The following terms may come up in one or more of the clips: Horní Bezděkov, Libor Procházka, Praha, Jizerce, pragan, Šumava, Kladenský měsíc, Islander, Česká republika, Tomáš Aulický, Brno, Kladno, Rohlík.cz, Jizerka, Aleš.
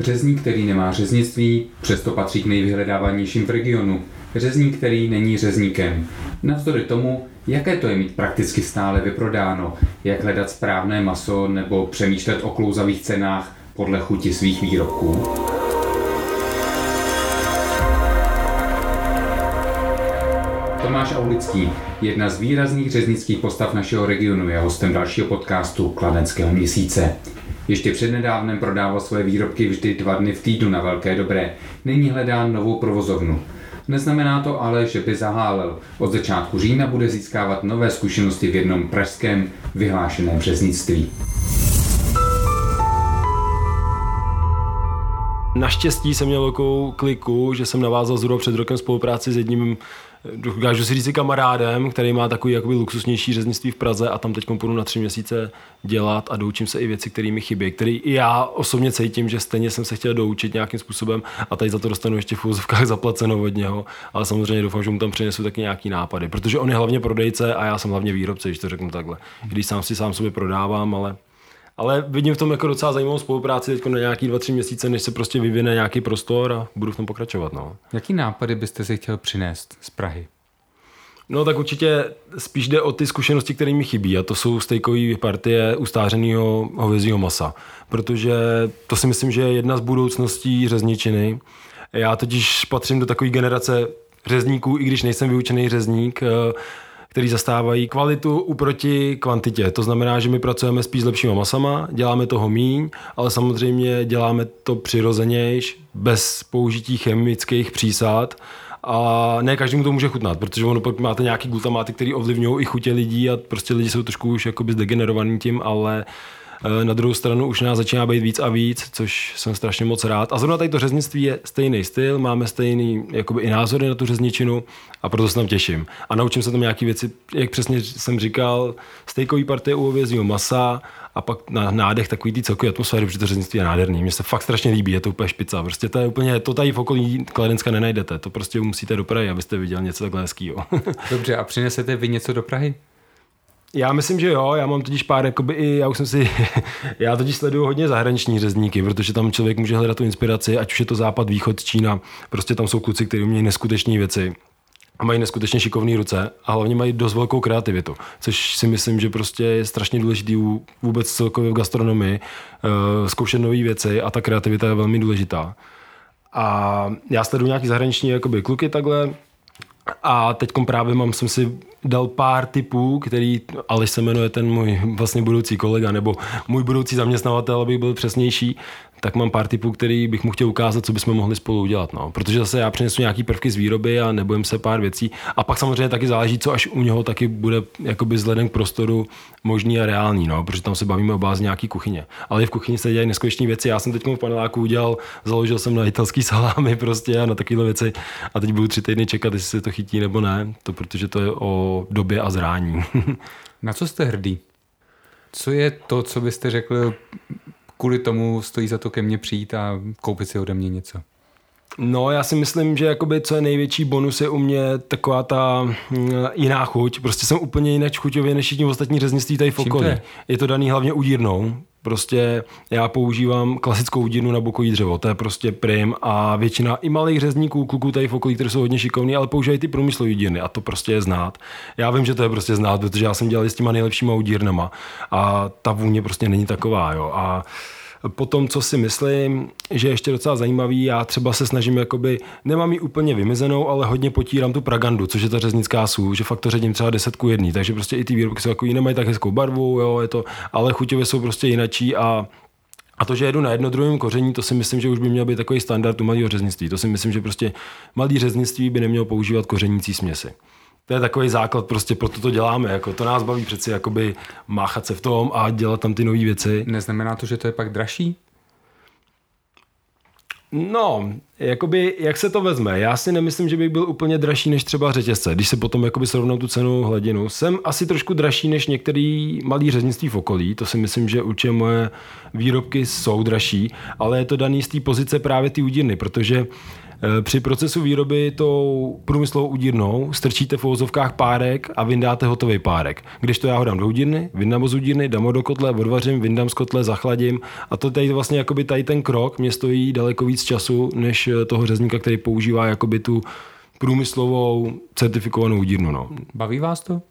Řezník, který nemá řeznictví, přesto patří k nejvyhledávanějším v regionu. Řezník, který není řezníkem. Navzdory tomu, jaké to je mít prakticky stále vyprodáno, jak hledat správné maso nebo přemýšlet o klouzavých cenách podle chuti svých výrobků. Tomáš Aulický, jedna z výrazných řeznických postav našeho regionu, je hostem dalšího podcastu Kladenského měsíce. Ještě přednedávnem prodával svoje výrobky vždy 2 dny v týdnu na Velké Dobré. Nyní hledá novou provozovnu. Neznamená to ale, že by zahálel. Od začátku října bude získávat nové zkušenosti v jednom pražském vyhlášeném řeznictví. Naštěstí jsem měl velkou kliku, že jsem navázal zhruba před rokem spolupráci s jedním, dokážu si říct, kamarádem, který má takový jakoby luxusnější řeznictví v Praze, a tam teď půjdu na 3 měsíce dělat a doučím se i věci, které mi chybí, které i já osobně cítím, že stejně jsem se chtěl doučit nějakým způsobem, a tady za to dostanu ještě v úzovkách zaplaceno od něho, ale samozřejmě doufám, že mu tam přinesu taky nějaký nápady, protože on je hlavně prodejce a já jsem hlavně výrobce, když to řeknu takhle. Když sám sobě prodávám, ale vidím v tom jako docela zajímavou spolupráci teď na nějaký 2-3 měsíce, než se prostě vyvine nějaký prostor, a budu v tom pokračovat. No. Jaký nápady byste si chtěl přinést z Prahy? No tak určitě spíš jde o ty zkušenosti, které mi chybí, a to jsou stejkové partie ustářeného hovězího masa, protože to si myslím, že je jedna z budoucností řezničiny. Já totiž patřím do takové generace řezníků, i když nejsem vyučený řezník, který zastávají kvalitu uproti kvantitě. To znamená, že my pracujeme spíš s lepšíma masama, děláme toho míň, ale samozřejmě děláme to přirozenějš, bez použití chemických přísad, a ne každému to může chutnat, protože ono pak máte nějaký glutamáty, které ovlivňují i chutě lidí, a prostě lidi jsou trošku už jakoby zdegenerovaní tím, ale na druhou stranu už nás začíná být víc a víc, což jsem strašně moc rád. A zrovna tady to řeznictví je stejný styl, máme stejný jakoby i názory na tu řezničinu, a proto se tam těším. A naučím se tam nějaké věci, jak přesně jsem říkal, stejkový partie u hovězího masa, a pak na nádech takový ty celkový atmosféry, protože to řeznictví je nádherný. Mně se fakt strašně líbí, je to úplně špica. Prostě to je úplně, to tady v okolí Kladenska nenajdete. To prostě musíte do Prahy, abyste viděl něco takhle hezkýho. Dobře, a přinesete vy něco do Prahy? Já myslím, že jo, já mám totiž pár, jakoby i, já totiž sleduju hodně zahraniční řezníky, protože tam člověk může hledat tu inspiraci, ať už je to západ, východ, Čína, prostě tam jsou kluci, kteří umějí neskutečné věci a mají neskutečně šikovné ruce, a hlavně mají dost velkou kreativitu, což si myslím, že prostě je strašně důležitý vůbec celkově v gastronomii, zkoušet nové věci, a ta kreativita je velmi důležitá. A já sleduju nějaký zahraniční jakoby kluky takhle. A teď právě jsem si dal pár tipů, který Aleš se jmenuje, ten můj vlastně budoucí kolega, nebo můj budoucí zaměstnavatel, abych byl přesnější, tak mám pár tipů, který bych mu chtěl ukázat, co bychom mohli spolu udělat. No. Protože zase já přinesu nějaký prvky z výroby a nebojím se pár věcí. A pak samozřejmě taky záleží, co až u něho taky bude jakoby vzhledem k prostoru možný a reálný, no, protože tam se bavíme o bázi nějaký kuchyně. Ale i v kuchyni se dělají neskutečné věci. Já jsem teď v paneláku založil jsem na italský salámy prostě a na takovéhle věci, a teď budu 3 týdny čekat, jestli se to chytí nebo ne, to protože to je o době a zrání. Na co jste hrdý? Co je to, co byste řekl, kvůli tomu stojí za to ke mně přijít a koupit si ode mě něco? No, já si myslím, že jakoby, co je největší bonus, je u mě taková ta jiná chuť. Prostě jsem úplně jinak chuťově než tím ostatní řeznictví tady v okolí. Je to daný hlavně udírnou. Prostě já používám klasickou udírnu na bokový dřevo, to je prostě prim, a většina i malých řezníků, kluků tady v okolí, kteří jsou hodně šikovní, ale používají ty průmyslové udírny, a to prostě je znát. Já vím, že to je prostě znát, protože já jsem dělal s těma nejlepšíma udírnama a ta vůně prostě není taková, jo. A potom, co si myslím, že ještě docela zajímavý, já třeba se snažím, jakoby, nemám ji úplně vymizenou, ale hodně potírám tu pragandu, což je ta řeznická sůl, že fakt to ředím třeba 10:1, takže prostě i ty výrobky jsou jako jiné, mají tak hezkou barvu, jo, je to, ale chuťově jsou prostě jinačí, a to, že jedu na jednodruhovém koření, to si myslím, že už by měl být takový standard u malého řeznictví. To si myslím, že prostě malý řeznictví by nemělo používat kořenící směsi. To je takový základ, prostě proto to děláme. Jako to nás baví přeci jakoby máchat se v tom a dělat tam ty nové věci. Neznamená to, že to je pak dražší? No, jakoby, jak se to vezme? Já si nemyslím, že by byl úplně dražší než třeba řetězce, když se potom jakoby srovnou tu cenu hladinu. Jsem asi trošku dražší než některý malý řeznictví v okolí, to si myslím, že určitě moje výrobky jsou dražší, ale je to daný z té pozice právě ty udírny, protože Při procesu výroby tou průmyslovou udírnou strčíte v uvozovkách párek a vyndáte hotový párek. Když to já ho dám do udírny, vyndám ho z udírny, dám ho do kotle, odvařím, vyndám z kotle, zachladím. A to tady vlastně jakoby tady ten krok mě stojí daleko víc času než toho řezníka, který používá jakoby tu průmyslovou certifikovanou udírnu. No. Baví vás to?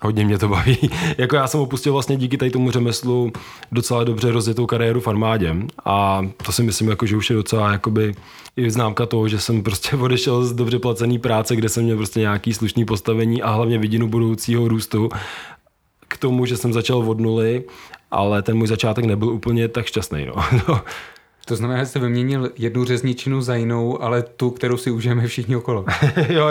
Hodně mě to baví. Jako já jsem opustil vlastně díky tady tomu řemeslu docela dobře rozjetou kariéru v armádě a to si myslím, jako, že už je docela jakoby i známka toho, že jsem prostě odešel z dobře placený práce, kde jsem měl prostě nějaký slušný postavení a hlavně vidinu budoucího růstu k tomu, že jsem začal od nuly, ale ten můj začátek nebyl úplně tak šťastný. No. To znamená, že jste vyměnil jednu řezničinu za jinou, ale tu, kterou si užijeme všichni okolo. Jo,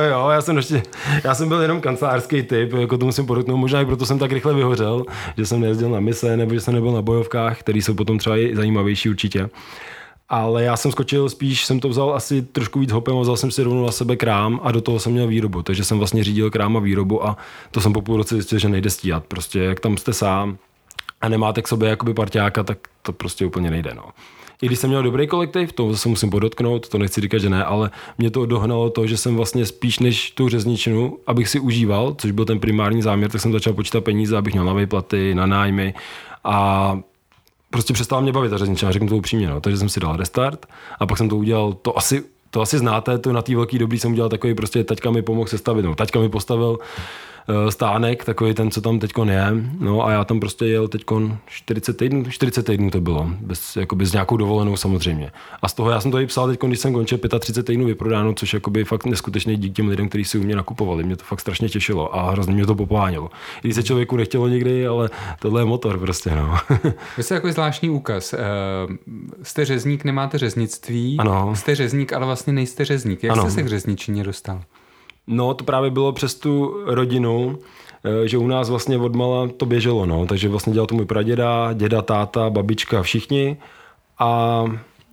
já jsem byl jenom kancelářský typ, jako to musím podotknout, možná i proto jsem tak rychle vyhořel, že jsem nejezdil na mise, nebo že jsem nebyl na bojovkách, které jsou potom třeba i zajímavější určitě. Ale já jsem skočil spíš, jsem to vzal asi trošku víc hopem a vzal jsem si rovnou na sebe krám a do toho jsem měl výrobu, takže jsem vlastně řídil krám a výrobu a to jsem po půl roce zjistil, že nejde stíhat, prostě jak tam jste sám a nemáte k sobě jakoby parťáka, tak to prostě úplně nejde, no. I když jsem měl dobrý kolektiv, to zase musím podotknout, to nechci říkat, že ne, ale mě to dohnalo to, že jsem vlastně spíš než tu řezničinu, abych si užíval, což byl ten primární záměr, tak jsem začal počítat peníze, abych měl na výplaty, na nájmy a prostě přestala mě bavit ta řezničina, řeknu to upřímně, no. Takže jsem si dal restart a pak jsem to udělal, to asi znáte, to na té velký dobrý jsem udělal takový prostě taťka mi pomohl sestavit, no, taťka mi postavil stánek, takový ten, co tam teďkon je. No a já tam prostě jel teďkon 40 týdnů to bylo, jakoby s nějakou dovolenou samozřejmě. A z toho já jsem to i psal teďkon, když jsem končil 35 týdnů vyprodáno, což jakoby fakt neskutečný dík těm lidem, kteří si u mě nakupovali. Mě to fakt strašně těšilo a hrozně mě to popohánělo. I když se člověku nechtělo někdy, ale tohle je motor prostě, no. Vy jste takový zvláštní úkaz. Jste řezník, nemáte řeznictví. Ano. Jste řezník, ale vlastně nejste řezník. Jak jste se k řezničině dostal? No, to právě bylo přes tu rodinu, že u nás vlastně odmala to běželo, no. Takže vlastně dělal to můj praděda, děda, táta, babička, všichni. A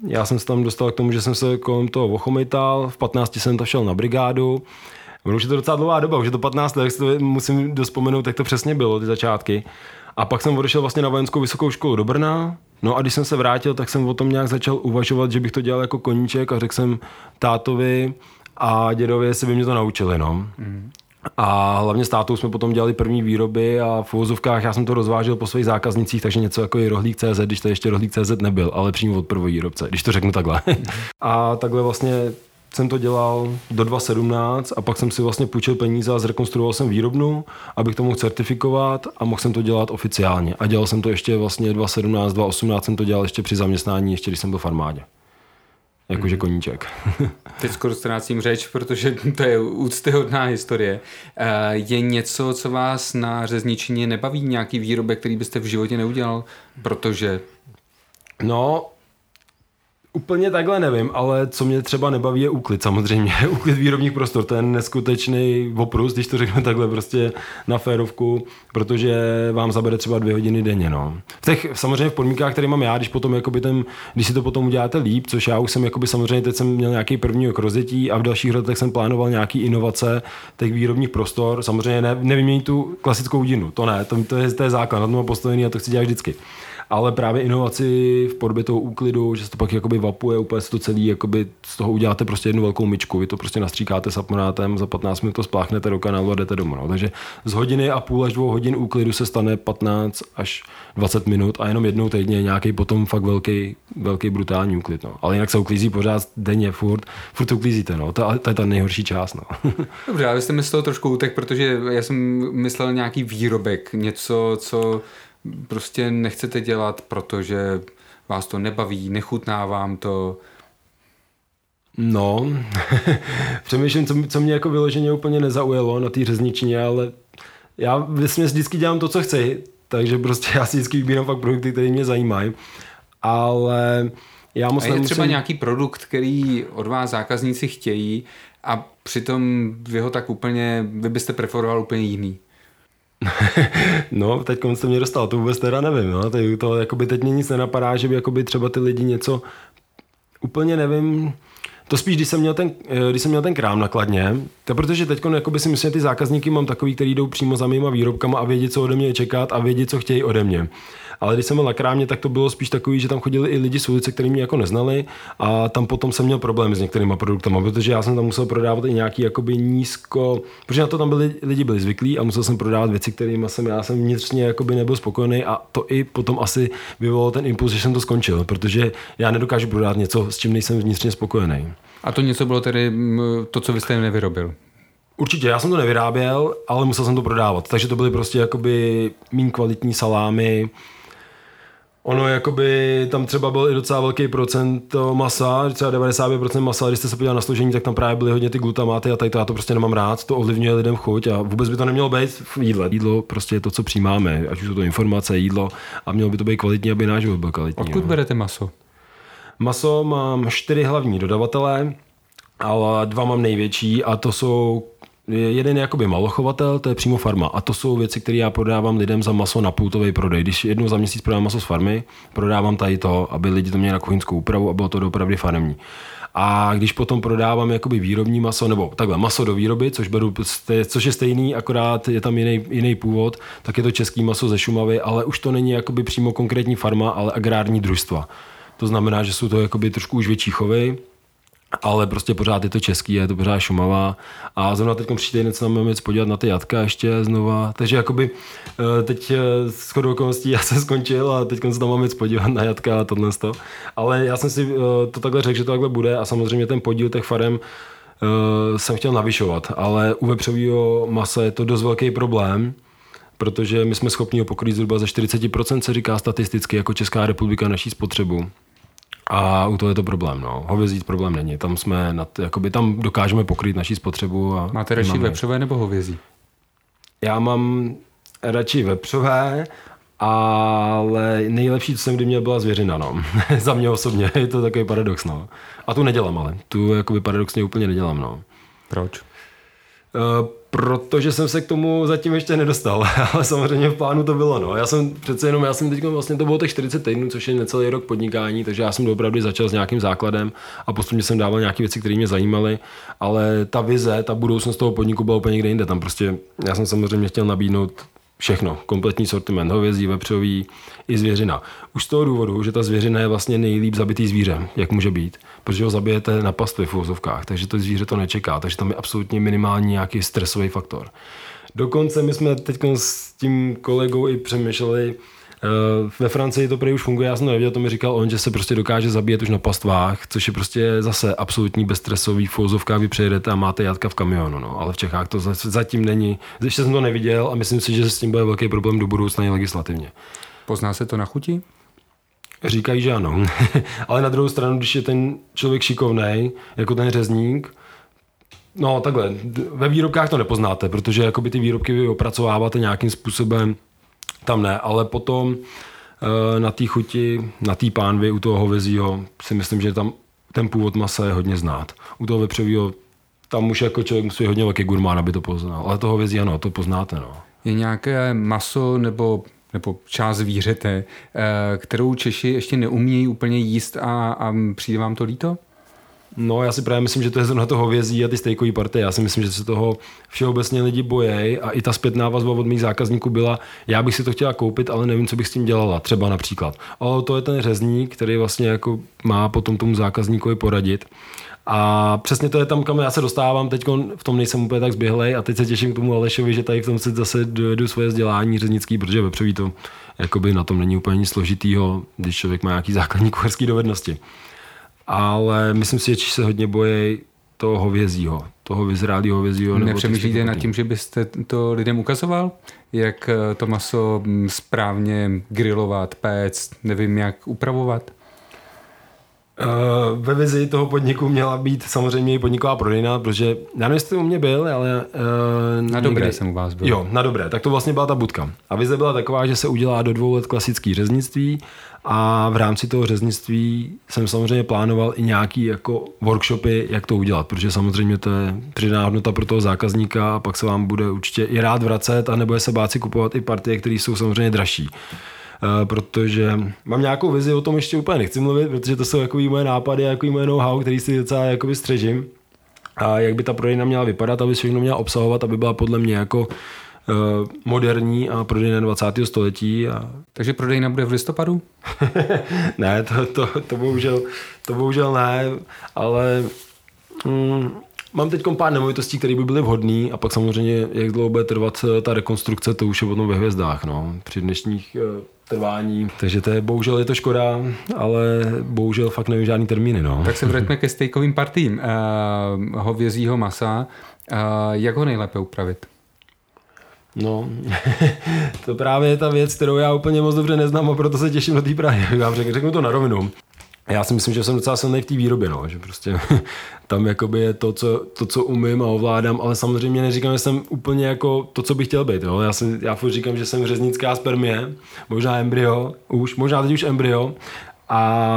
já jsem se tam dostal k tomu, že jsem se kolem toho ochomejtal. V 15 jsem tam šel na brigádu. Už je to docela dlouhá doba, už je to 15 let, to musím dospomenout, jak to přesně bylo, ty začátky. A pak jsem odešel vlastně na vojenskou vysokou školu do Brna. No a když jsem se vrátil, tak jsem o tom nějak začal uvažovat, že bych to dělal jako koníček a řekl jsem tátovi a dědově se by mě to naučili, no. A hlavně s tátou jsme potom dělali první výroby a v uvozovkách já jsem to rozvážel po svých zákaznicích, takže něco jako je Rohlík.cz, když to ještě Rohlík.cz nebyl, ale přímo od prvovýrobce, když to řeknu takhle. A takhle vlastně jsem to dělal do 2017 a pak jsem si vlastně půjčil peníze a zrekonstruoval jsem výrobnu, abych to mohl certifikovat a mohl jsem to dělat oficiálně. A dělal jsem to ještě vlastně 2017, 2018 jsem to dělal ještě při zaměstnání, ještě když jsem byl v armádě. Jakože koníček. Teď skoro ztrácím řeč, protože to je úctyhodná historie. Je něco, co vás na řezničině nebaví? Nějaký výrobek, který byste v životě neudělal? Protože... No, úplně takhle nevím, ale co mě třeba nebaví je úklid samozřejmě. Úklid výrobních prostor, to je neskutečný oprus, když to řeknu takhle prostě na férovku, protože vám zabere třeba 2 hodiny denně. No. Samozřejmě v podmínkách, které mám já, když si to potom uděláte líp, což já už jsem samozřejmě teď jsem měl nějaký první rok rozjetí a v dalších letech jsem plánoval nějaký inovace těch výrobních prostor. Samozřejmě nevymění tu klasickou udinu, to ne, to je základ, na tom mám postavený a to chci dělat vždycky. Ale právě inovaci v podobě toho úklidu, že se to pak jakoby vapuje, úplně se to celý, jakoby z toho uděláte prostě jednu velkou myčku, vy to prostě nastříkáte saponátem, za 15 minut to spláchnete do kanálu a jdete domů. No. Takže z 1,5 až 2 hodin úklidu se stane 15 až 20 minut a jenom jednou týdně nějaký potom fakt velký brutální úklid. No. Ale jinak se uklízí pořád denně, furt uklízíte, no. To je ta nejhorší část. No. Dobře, ale jste mi z toho trošku utek, protože já jsem myslel nějaký výrobek, něco, co prostě nechcete dělat, protože vás to nebaví, nechutná vám to. No, přemýšlím, co mě jako vyloženě úplně nezaujalo na té řezničině, ale já vždycky dělám to, co chci, takže prostě já si vždycky vybírám fakt produkty, které mě zajímají, ale já moc nemusím... A je třeba nějaký produkt, který od vás zákazníci chtějí a přitom vy byste preferoval úplně jiný? No, teď jste mě dostal, to vůbec teda nevím. No. To jakoby teď mě nic nenapadá, že by jakoby třeba ty lidi něco úplně nevím. To spíš, když jsem měl ten krám na Kladně, To protože teď si myslím, že ty zákazníky mám takový, který jdou přímo za mýma výrobkama a vědí, co ode mě je čekat a vědí, co chtějí ode mě. Ale když jsem byl na krámě, tak to bylo spíš takový, že tam chodili i lidi z ulice, kteří mě jako neznali, a tam potom jsem měl problémy s některýma produktama, protože já jsem tam musel prodávat i nějaký jakoby nízko, protože na to tam byli lidi byli zvyklí a musel jsem prodávat věci, kterými já jsem vnitřně jakoby nebyl spokojený, a to i potom asi vyvolalo ten impuls, že jsem to skončil, protože já nedokážu prodávat něco, s čím nejsem vnitřně spokojený. A to něco bylo tedy to, co vy jste jim nevyrobil? Určitě, já jsem to nevyráběl, ale musel jsem to prodávat, takže to byly prostě jakoby míň kvalitní salámy. Ono jakoby tam třeba byl i docela velký procent masa, třeba 95% masa, když jste se podíval na složení, tak tam právě byly hodně ty glutamáty a tady to já to prostě nemám rád, to ovlivňuje lidem chuť a vůbec by to nemělo být v jídle. Jídlo prostě je to, co přijímáme, ať už jsou to informace, jídlo, a mělo by to být kvalitní, aby náš život byl kvalitní. Odkud berete maso? Maso mám 4 hlavní dodavatele, ale 2 mám největší, a to jsou jeden je jakoby malochovatel, to je přímo farma, a to jsou věci, které já prodávám lidem za maso na pultový prodej. Když jednou za měsíc prodám maso z farmy, prodávám tady to, aby lidi to měli na kuchyňskou úpravu a bylo to doopravdy faremní. A když potom prodávám jakoby výrobní maso, nebo takhle maso do výroby, což je stejný, akorát je tam jiný původ, tak je to český maso ze Šumavy, ale už to není jakoby přímo konkrétní farma, ale agrární družstva. To znamená, že jsou to jakoby trošku už větší chovy, ale prostě pořád je to český, je to pořád Šumava. A zrovna teď příští týden se nám máme podívat na ty jatka ještě znova. Takže jakoby teď shodou okolností já jsem skončil a teď se tam máme podívat na jatka a tohle. Ale já jsem si to takhle řekl, že to takhle bude, a samozřejmě ten podíl těch farem jsem chtěl navyšovat, ale u vepřového masa je to dost velký problém, protože my jsme schopni ho pokrýt zhruba ze 40%, se říká statisticky, jako Česká republika, naší spotřebu. A u toho je to problém, no. Hovězí problém není. Tam jsme tam dokážeme pokrýt naši spotřebu. A máte radši vepřové nebo hovězí? Já mám radši vepřové, ale nejlepší, co jsem kdy měl, byla zvěřina, no. Za mě osobně, je to takový paradox, no. A tu nedělám, ale. Tu paradoxně úplně nedělám, no. Proč? Protože jsem se k tomu zatím ještě nedostal, ale samozřejmě v plánu to bylo, no. Já jsem teď vlastně to bylo těch 40 týdnů, což je necelý rok podnikání, takže já jsem opravdu začal s nějakým základem a postupně jsem dával nějaké věci, které mě zajímaly, ale ta vize, ta budoucnost toho podniku byla úplně někde jinde. Tam prostě já jsem samozřejmě chtěl nabídnout všechno, kompletní sortiment, hovězí, vepřový i zvěřina. Už z toho důvodu, že ta zvěřina je vlastně nejlíp zabitý zvíře, jak může být, protože ho zabijete na pastvi v uvozovkách, takže to zvíře to nečeká, takže tam je absolutně minimální nějaký stresový faktor. Dokonce my jsme teď s tím kolegou i přemýšleli, ve Francii to prý už funguje, já jsem to nevěděl, to mi říkal on, že se prostě dokáže zabíjet už na pastvách, což je prostě zase absolutní bezstresový, v uvozovkách vy přejedete a máte jatka v kamionu, no, ale v Čechách to zatím není, ještě jsem to neviděl a myslím si, že s tím bude velký problém do budoucna i legislativně. Pozná se to na chuti? Říkají, že ano, ale na druhou stranu, když je ten člověk šikovnej, jako ten řezník, no takhle, ve výrobkách to nepoznáte, protože jakoby ty výrobky vy opracováváte nějakým způsobem. Tam ne, ale potom na té chuti, na té pánvi u toho hovězího si myslím, že tam ten původ masa je hodně znát. U toho vepřového tam už jako člověk musí hodně velký gurmán, aby to poznal, ale toho hovězí ano, to poznáte. No. Je nějaké maso nebo část zvířete, kterou Češi ještě neumějí úplně jíst a přijde vám to líto? No, já si právě myslím, že to je zrovna to hovězí a ty stejkový party. Já si myslím, že se toho všeobecně lidi bojejí, a i ta zpětná vazba od mých zákazníků byla, já bych si to chtěla koupit, ale nevím, co bych s tím dělala, třeba například. Ale to je ten řezník, který vlastně jako má potom tomu zákazníkovi poradit. A přesně to je tam, kam já se dostávám, teď v tom nejsem úplně tak zběhlej a teď se těším k tomu Alešovi, že tady v tom se zase dojedu svoje vzdělání řeznický, protože vepřový to jakoby na tom není úplně nic složitýho, když člověk má nějaký základní kuchařské dovednosti. Ale myslím si, že se hodně bojí toho hovězího, toho vyzrálého hovězího. Nepřemýšlíte nad tím, že byste to lidem ukazoval? Jak to maso správně grilovat, péct, nevím jak upravovat? Ve vizi toho podniku měla být samozřejmě i podniková prodejna, protože já nevím, jestli u mě byl, ale... na Dobré jsem u vás byl. Jo, na Dobré, tak to vlastně byla ta budka. A vize byla taková, že se udělá do 2 let klasický řeznictví a v rámci toho řeznictví jsem samozřejmě plánoval i nějaký jako workshopy, jak to udělat, protože samozřejmě to je přidaná hodnota pro toho zákazníka a pak se vám bude určitě i rád vracet a nebude se bát si kupovat i partie, které jsou samozřejmě dražší. Protože mám nějakou vizi, o tom ještě úplně nechci mluvit, protože to jsou jakový moje nápady a jakový moje know-how, který si docela jakoby střežím. a jak by ta prodejna měla vypadat, aby všechno měla obsahovat, aby byla podle mě jako moderní a prodejna 20. století. A... Takže prodejna bude v listopadu? Ne, to bohužel ne, ale... Mám teď pár nemovitostí, které by byly vhodné, a pak samozřejmě, jak dlouho bude trvat ta rekonstrukce, to už je potom ve hvězdách, no, při dnešních trvání. Takže to je, bohužel je to škoda, ale bohužel fakt nevím žádný termíny. No. Tak se vrátíme ke stejkovým partím hovězího masa. Jak ho nejlépe upravit? No, to právě je ta věc, kterou já úplně moc dobře neznám, a proto se těším do té Prahy. Já řeknu to na rovinu. Já si myslím, že jsem docela silný v té výrobě, no, že prostě tam jakoby je to, co umím a ovládám, ale samozřejmě neříkám, že jsem úplně jako to, co bych chtěl být, jo. Já furt říkám, že jsem řeznická spermie, možná embryo, možná teď už embryo, a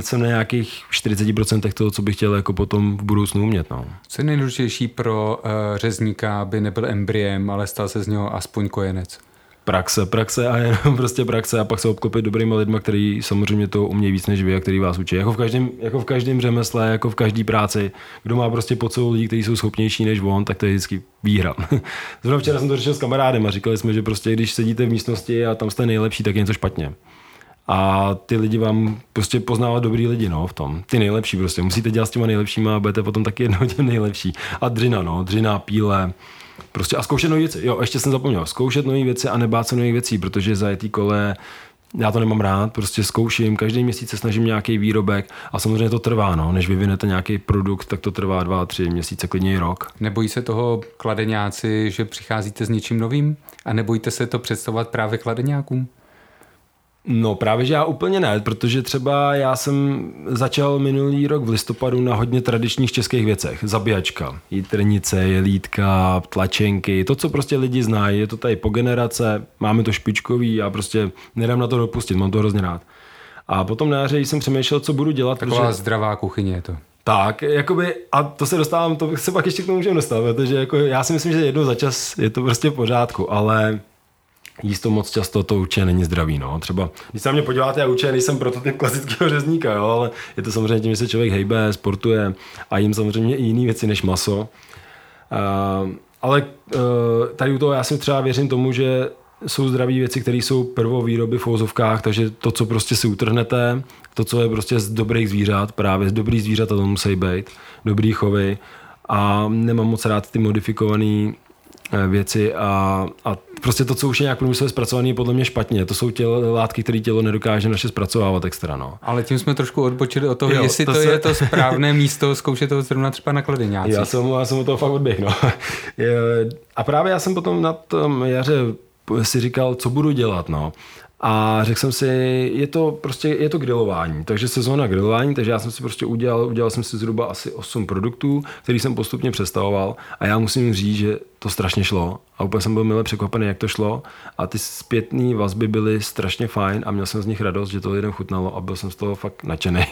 jsem na nějakých 40% toho, co bych chtěl jako potom v budoucnu umět, no. Co je nejdůležitější pro řezníka, aby nebyl embryem, ale stal se z něho aspoň kojenec? Praxe a jenom prostě praxe, a pak se obklopit dobrými lidmi, kteří samozřejmě to umějí víc než vy a který vás učí. Jako v každém řemesle, jako v každé práci, kdo má prostě pod sebou lidi, kteří jsou schopnější než on, tak to je vždycky výhra. Zrovna včera jsem to řešil s kamarádem a říkali jsme, že prostě když sedíte v místnosti a tam jste nejlepší, tak je něco špatně. A ty lidi vám prostě poznávat dobrý lidi, no, v tom. Ty nejlepší prostě. Musíte dělat s těma nejlepšíma a budete potom taky jednou těm nejlepší. A dřina, píle. Prostě a zkoušet nové věci. Jo, ještě jsem zapomněl. Zkoušet nové věci a nebát se nových věcí, protože zajetý kole já to nemám rád. Prostě zkouším, každý měsíc se snažím nějaký výrobek a samozřejmě to trvá, no, než vyvinete nějaký produkt, tak to trvá 2-3 měsíce, klidně i rok. Nebojí se toho kladeňáci, že přicházíte s něčím novým, a nebojíte se to představovat právě kladeňákům? No právě, že já úplně ne, protože třeba já jsem začal minulý rok v listopadu na hodně tradičních českých věcech. Zabíjačka, jitrnice, jelítka, tlačenky, to, co prostě lidi znají, je to tady po generace, máme to špičkový a prostě nedám na to dopustit, mám to hrozně rád. A potom na jaře jsem přemýšlel, co budu dělat. Taková zdravá kuchyně je to. Tak, jakoby, a to se pak ještě k tomu můžeme dostat, protože jako, já si myslím, že jednou za čas je to prostě v pořádku, ale... Jíst to moc často, to určitě není zdravý, no. Třeba, když se na mě podíváte, já určitě nejsem prototyp klasického řezníka, jo, ale je to samozřejmě tím, že se člověk hejbe, sportuje a jím samozřejmě i jiné věci než maso. Tady u toho já si třeba věřím tomu, že jsou zdravé věci, které jsou prvovýroby v uvozovkách, takže to, co prostě si utrhnete, to, co je prostě z dobrých zvířat, právě z dobrých zvířat, a to musí být, dobrý chovy, a nemám moc rád ty modifikované věci a prostě to, co už je nějak průmyslově zpracovaný, je podle mě špatně. To jsou látky, které tělo nedokáže naše zpracovávat extra, no. Ale tím jsme trošku odbočili od toho, jo, jestli to je to správné místo, zkoušet to zrovna třeba na kladeňácích. Já jsem od toho fakt odběh, no. A právě já jsem potom na tom jaře si říkal, co budu dělat, no. A řekl jsem si, je to grilování, takže sezóna grilování, takže já jsem si prostě udělal jsem si zhruba asi 8 produktů, který jsem postupně představoval, a já musím říct, že to strašně šlo a úplně jsem byl mile překvapený, jak to šlo, a ty zpětné vazby byly strašně fajn a měl jsem z nich radost, že to lidem chutnalo, a byl jsem z toho fakt nadšený,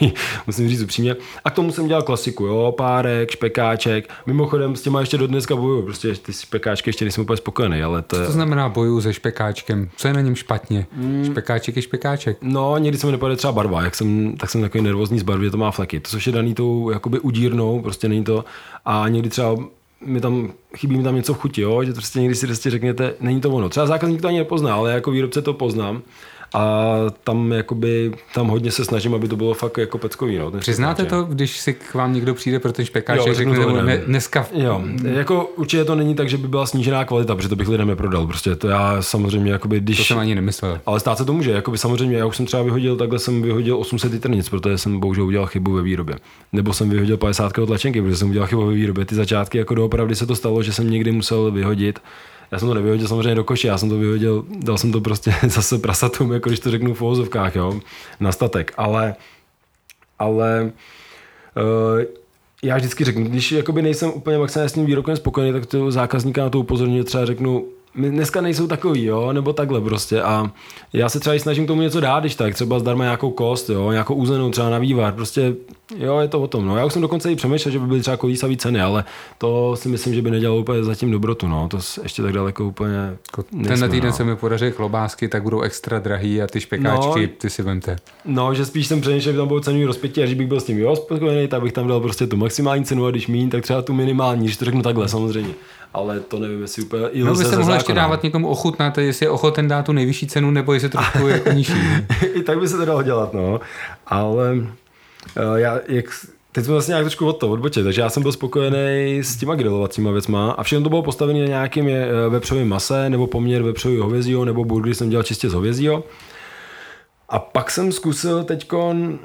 musím říct upřímně. A k tomu jsem dělal klasiku, jo, párek, špekáček, mimochodem s těma ještě do dneska bojuju, prostě ty špekáčky ještě nejsem úplně spokojený, ale to je... Co to znamená bojuju se špekáčkem? Co je na něm špatně? Špekáček je špekáček. No, někdy se mi nepadne třeba barva, tak jsem takový nervózní z barvy, to má fleky. To což je daný tou jakoby udírnou, prostě není to. A někdy třeba chybí mi tam něco v chuti, jo, že prostě někdy si prostě řeknete, není to ono. Třeba zákazník to ani nepozná, ale jako výrobce to poznám. A tam hodně se snažím, aby to bylo fakt jako peckový, no. Přiznáte to, když si k vám někdo přijde pro ten špekáček, řekne dneska. Jo, jako určitě to není tak, že by byla snížená kvalita, protože to bych lidem neprodal. Prostě to já samozřejmě jakoby, když... To jsem ani nemyslel. Ale stát se to může, jakoby samozřejmě, já už jsem třeba vyhodil 800 jitrnic, protože jsem bohužel udělal chybu ve výrobě. Nebo jsem vyhodil 50 tlačenky, protože jsem udělal chybu ve výrobě. Ty začátky jako doopravdy se to stalo, že jsem někdy musel vyhodit. Já jsem to nevyhodil samozřejmě do koše, já jsem to vyhodil, dal jsem to prostě zase prasatům, jako když to řeknu v uvozovkách, jo, na statek, ale já vždycky řeknu, když jakoby nejsem úplně maximálně s tím výrokem spokojený, tak toho zákazníka na to upozorňuji, třeba řeknu, dneska nejsou takový, jo, nebo takhle prostě. A já se třeba i snažím k tomu něco dát, když tak, třeba zdarma nějakou kost, jo, nějakou uzenou třeba na vývar, prostě, jo, je to o tom, no. Já už jsem dokonce i přemýšlel, že by byly třeba kolísavý ceny, ale to si myslím, že by nedělalo úplně zatím dobrotu, no, to ještě tak daleko úplně nejsme. Tenhle týden se mi podaří klobásky, tak budou extra drahý a ty špekáčky, no, ty si vemte. No, že spíš jsem přemýšlel, že tam budou cenový rozpětí, a že bych byl s tím, jo, spokojený, tak bych tam dal prostě tu maximální cenu, a když míň, tak třeba tu minimální, že to řeknu takhle, samozřejmě. Ale to nevím, jestli úplně i lze ze zákona. No by se mohla ještě dávat někomu ochutnat, jestli je ochoten dát tu nejvyšší cenu, nebo jestli trošku jako nižší. I tak by se to dalo dělat, no. Ale teď jsme vlastně nějak trošku odbočili, takže já jsem byl spokojený s těma grilovacíma věcma a všechno to bylo postavené na nějakým vepřovým mase, nebo poměr vepřovýho hovězího, nebo burgery jsem dělal čistě z hovězího. A pak jsem zkusil teďkon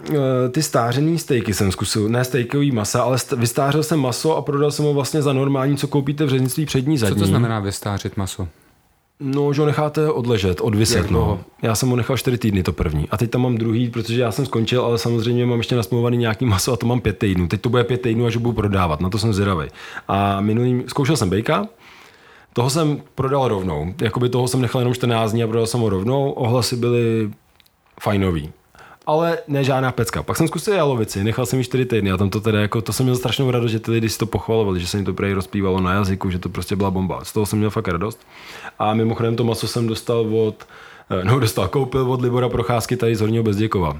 ty stářený stejky jsem zkusil, ne stejkový masa, ale vystářil jsem maso a prodal jsem ho vlastně za normální, co koupíte v řeznictví přední, zadní. Co to znamená vystářit maso? No, že ho necháte odležet, odviset. No. Já jsem ho nechal 4 týdny to první. A teď tam mám druhý, protože já jsem skončil, ale samozřejmě mám ještě nasmluvaný nějaký maso a to mám 5 týdnů. Teď to bude 5 týdnů, až ho budu prodávat, na to jsem zvědavej. A minulý zkoušel jsem bejka. Toho jsem prodal rovnou. Jakoby toho jsem nechal jenom 14 dní a prodal jsem ho rovnou. Ohlasy byly fajnový. Ale ne žádná pecka. Pak jsem zkusil jalovici, nechal jsem ji 4 týdny a tam to teda jako, to jsem měl strašnou radost, že ty lidi si to pochvalovali, že se jim to prej rozpívalo na jazyku, že to prostě byla bomba. Z toho jsem měl fakt radost. A mimochodem to maso jsem koupil od Libora Procházky tady z Horního Bezděkova.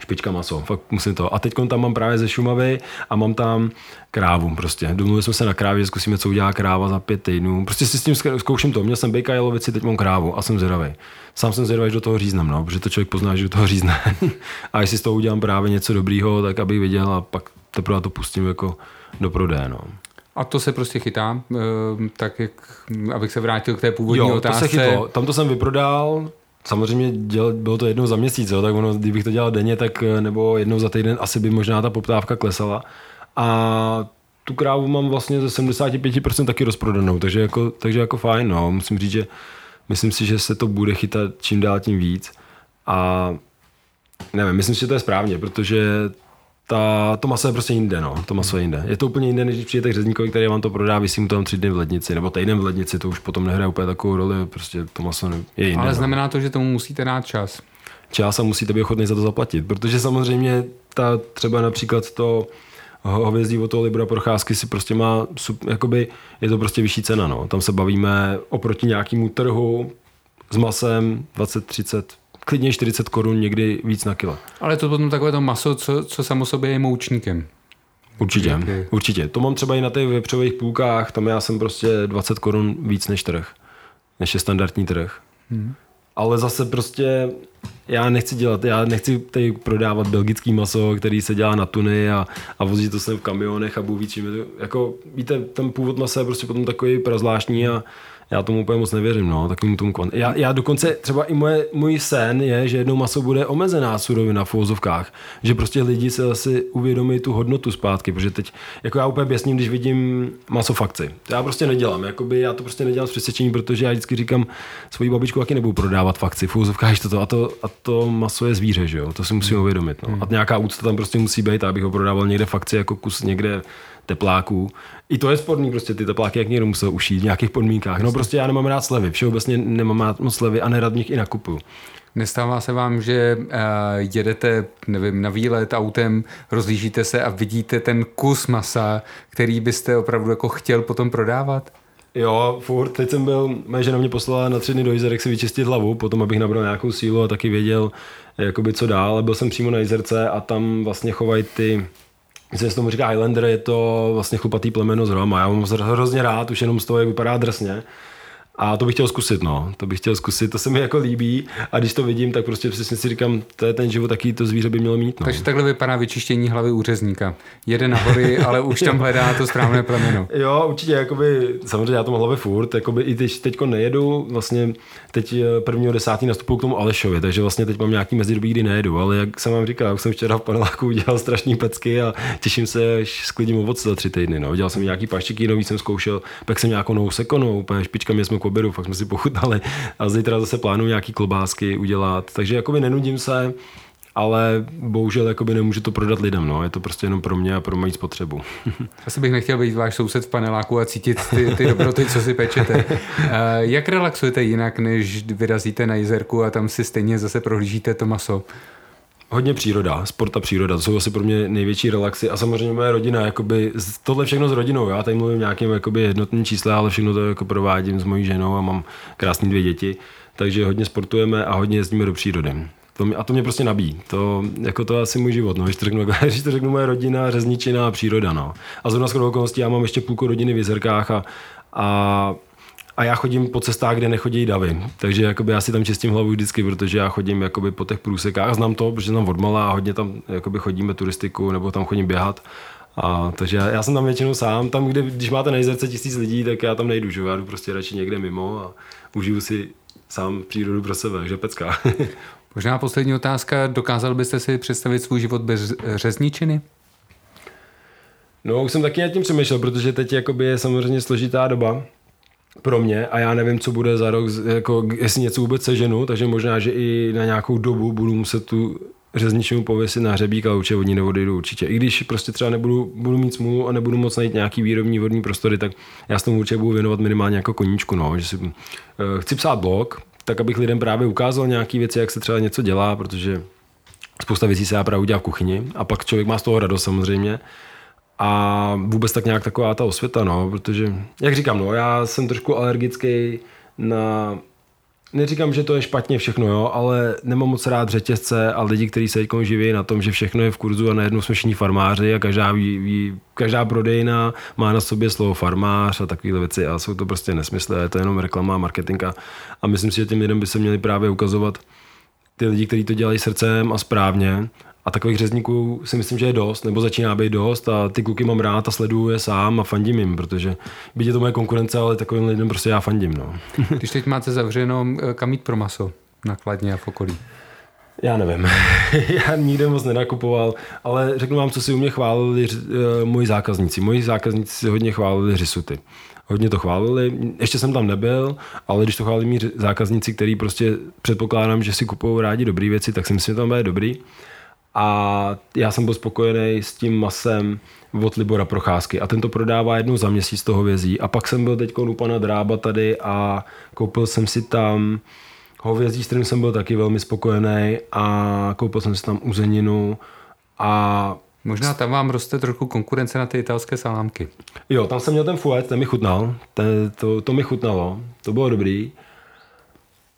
Špička maso, fakt musím to. A teď tam mám právě ze Šumavy a mám tam krávu prostě. Domluvili jsme se na krávě, že zkusíme, co udělá kráva za 5 týdnů. Prostě si s tím zkouším to. Měl jsem bejka, jalovici, teď mám krávu a jsem zvědavej. Sám jsem zvědavej, že do toho říznám, no, protože to člověk pozná, že do toho řízne. A jestli z toho udělám právě něco dobrýho, tak abych viděl a pak teprve to pustím jako do prodeje, no. A to se prostě chytá, tak jak, abych se vrátil k té původní otázce. Jo, to se chytlo. Tam to jsem vyprodal. Samozřejmě bylo to jednou za měsíc, jo, tak ono, kdybych to dělal denně, tak nebo jednou za týden, asi by možná ta poptávka klesala. A tu krávu mám vlastně ze 75% taky rozprodanou, takže jako fajn, no. Musím říct, že myslím si, že se to bude chytat čím dál tím víc. A nevím, myslím si, že to je správně, protože to maso je prostě jinde, no. To maso je jinde. Je to úplně jinde, než když přijete k řezníkovi, který vám to prodá, vysí mu to tam 3 dny v lednici, nebo týden v lednici, to už potom nehraje úplně takovou roli, prostě to maso je jinde. Ale znamená to, že tomu musíte dát čas. Čas a musíte být ochotný za to zaplatit, protože samozřejmě třeba například to hovězí od toho Libora Procházky si prostě má, jakoby je to prostě vyšší cena, no. Tam se bavíme oproti nějakému trhu s masem 20-30 klidně 40 korun, někdy víc na kilo. Ale to potom takové to maso, co samo sobě je moučníkem. Určitě. To mám třeba i na těch vepřových půlkách, tam já jsem prostě 20 korun víc než trh. Než je standardní trh. Hmm. Ale zase prostě já nechci tady prodávat belgický maso, který se dělá na tuny a vozí to sem v kamionech a bůví čím. Jako, víte, ten původ masa je prostě potom takový prazvláštní a já tomu úplně moc nevěřím, no, takovým tomu já dokonce, třeba i můj sen je, že jednou maso bude omezená surovina v uvozovkách, že prostě lidi se asi uvědomí tu hodnotu zpátky, protože teď, jako já úplně běsním, když vidím maso v akci. To já prostě nedělám, jakoby já to prostě nedělám z přesvědčení, protože já vždycky říkám svojí babičku, taky nebudu prodávat v akci, v uvozovkách, to maso je zvíře, že jo, to si musím uvědomit, no. A nějaká úcta tam prostě musí být, abych ho prodával někde v akci, jako kus někde tepláků. I to je sporný, prostě ty tepláky jak někdo musel ušít v nějakých podmínkách. No prostě já nemám rád slevy, všeobecně nemám rád slevy a nerad v nich i nakupuju. Nestává se vám, že jedete, nevím, na výlet autem, rozlížíte se a vidíte ten kus masa, který byste opravdu jako chtěl potom prodávat? Jo, furt, teď jsem byl, moje žena mě poslala na 3 dny do Jizerek si vyčistit hlavu, potom abych nabral nějakou sílu a taky věděl, jakoby co dál. Byl jsem přímo na Jizerce a tam vlastně chovají ty, myslím, že tomu říká Islander, je to vlastně chlupatý plemeno z Roma. Já mám hrozně rád, už jenom z toho, jak vypadá drsně. A to bych chtěl zkusit, no. To se mi jako líbí a když to vidím, tak prostě přesně si říkám, to je ten život, taky to zvíře by mělo mít, no. Takže takhle vypadá vyčištění hlavy u řezníka. Jede na hory, ale už tam hledá to správné plemeno. Jo, určitě, jakoby, samozřejmě já tomu hlavě furt, jakoby i teďko nejedu, vlastně teď 1.10. nastupuju k tomu Alešovi, takže vlastně teď mám nějaký mezidobí, kdy nejedu, ale jak jsem vám říkal, už jsem včera v paneláku udělal strašný pecky a těším se, až sklidím ovoce za 3 týdny, no. Dělal jsem nějaký paštiky, nový jsem zkoušel, pak jsem nějakou novou sekonou, úplně špička mě k obědu, fakt jsme si pochutnali a zítra zase plánuju nějaký klobásky udělat, takže jakoby nenudím se ale bohužel jakoby nemůžu to prodat lidem, no. Je to prostě jenom pro mě a pro moji spotřebu. Asi bych nechtěl být váš soused v paneláku a cítit ty dobroty, co si pečete. Jak relaxujete jinak, než vyrazíte na Jizerku a tam si stejně zase prohlížíte to maso? Hodně příroda, sport a příroda, to jsou asi pro mě největší relaxy a samozřejmě moje rodina, jakoby, tohle všechno s rodinou, já tady mluvím nějakým jakoby jednotným číslem, ale všechno to jako provádím s mojí ženou a mám krásný 2 děti, takže hodně sportujeme a hodně jezdíme do přírody. To mě prostě nabíjí, to je asi můj život, no. Když to řeknu moje rodina, řezničina a příroda, no. A zrovna shodou okolností já mám ještě půlku rodiny v Jizerkách a já chodím po cestách, kde nechodí davy. Takže jakoby já si tam čistím hlavu vždycky, protože já chodím jakoby po těch průsekách. Znám to, protože tam odmala a hodně tam jakoby chodíme turistiku nebo tam chodím běhat. A takže já jsem tam většinou sám. Tam, když máte na Jizerce 1000 lidí, tak já tam nejdu, že? Já jdu prostě radši někde mimo a užiju si sám přírodu pro sebe, že pecká. Možná poslední otázka. Dokázal byste si představit svůj život bez řezničiny? No, už jsem taky nad tím přemýšlel, protože teď jakoby je samozřejmě složitá doba pro mě a já nevím, co bude za rok, jako jestli něco vůbec seženu, takže možná, že i na nějakou dobu budu muset tu řezničinu pověsit na hřebík a určitě od ní neodejdu určitě. I když prostě třeba budu mít smůlu a nebudu moc najít nějaký výrobní vodní prostory, tak já s tomu určitě budu věnovat minimálně jako koníčku, no, že si chci psát blog, tak abych lidem právě ukázal nějaký věci, jak se třeba něco dělá, protože spousta věcí se já právě udělám v kuchyni a pak člověk má z toho radost samozřejmě. A vůbec tak nějak taková ta osvěta, no, protože, jak říkám, no, já jsem trošku alergický na, neříkám, že to je špatně všechno, jo, ale nemám moc rád řetězce a lidi, kteří se teď živí na tom, že všechno je v kurzu a najednou jsme všichni farmáři a každá prodejna má na sobě slovo farmář a takové věci a jsou to prostě nesmysly, je to jenom reklama a marketing a myslím si, že těm lidem by se měli právě ukazovat ty lidi, kteří to dělají srdcem a správně. A takových řezníků si myslím, že je dost, nebo začíná být dost a ty kluky mám rád a sleduju je sám a fandím jim, protože byť je to moje konkurence, ale takovým lidem prostě já fandím. No. Když teď máte zavřeno, kam jít pro maso na Kladně a v okolí? Já nevím, já nikde moc nenakupoval, ale řeknu vám, co si u mě chválili moji zákazníci. Moji zákazníci si hodně chválili risuty. Hodně to chválili, ještě jsem tam nebyl, ale když to chválili mí zákazníci, který prostě předpokládám, že si kupují rádi dobré věci, tak si myslím, že tam bude dobrý. A já jsem byl spokojený s tím masem od Libora Procházky a ten to prodává jednou za měsíc toho vězí a pak jsem byl teďko u pana Drába tady a koupil jsem si tam hovězí, s kterým jsem byl taky velmi spokojený a koupil jsem si tam uzeninu a možná tam vám roste trochu konkurence na ty italské salámky. Jo, tam jsem měl ten fuet, ten mi chutnal, to mi chutnalo, to bylo dobrý.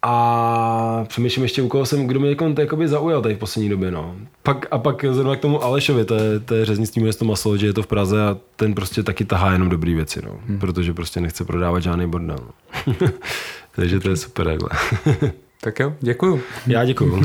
A přemýšlím ještě, u koho kdo mě jakoby zaujal tady v poslední době, no. A pak zrovna k tomu Alešovi, to je řeznictví město maslo, že je to v Praze a ten prostě taky tahá jenom dobrý věci, no. Protože prostě nechce prodávat žádný bordel. Takže to je super, takhle. Tak jo, děkuju. Já děkuju.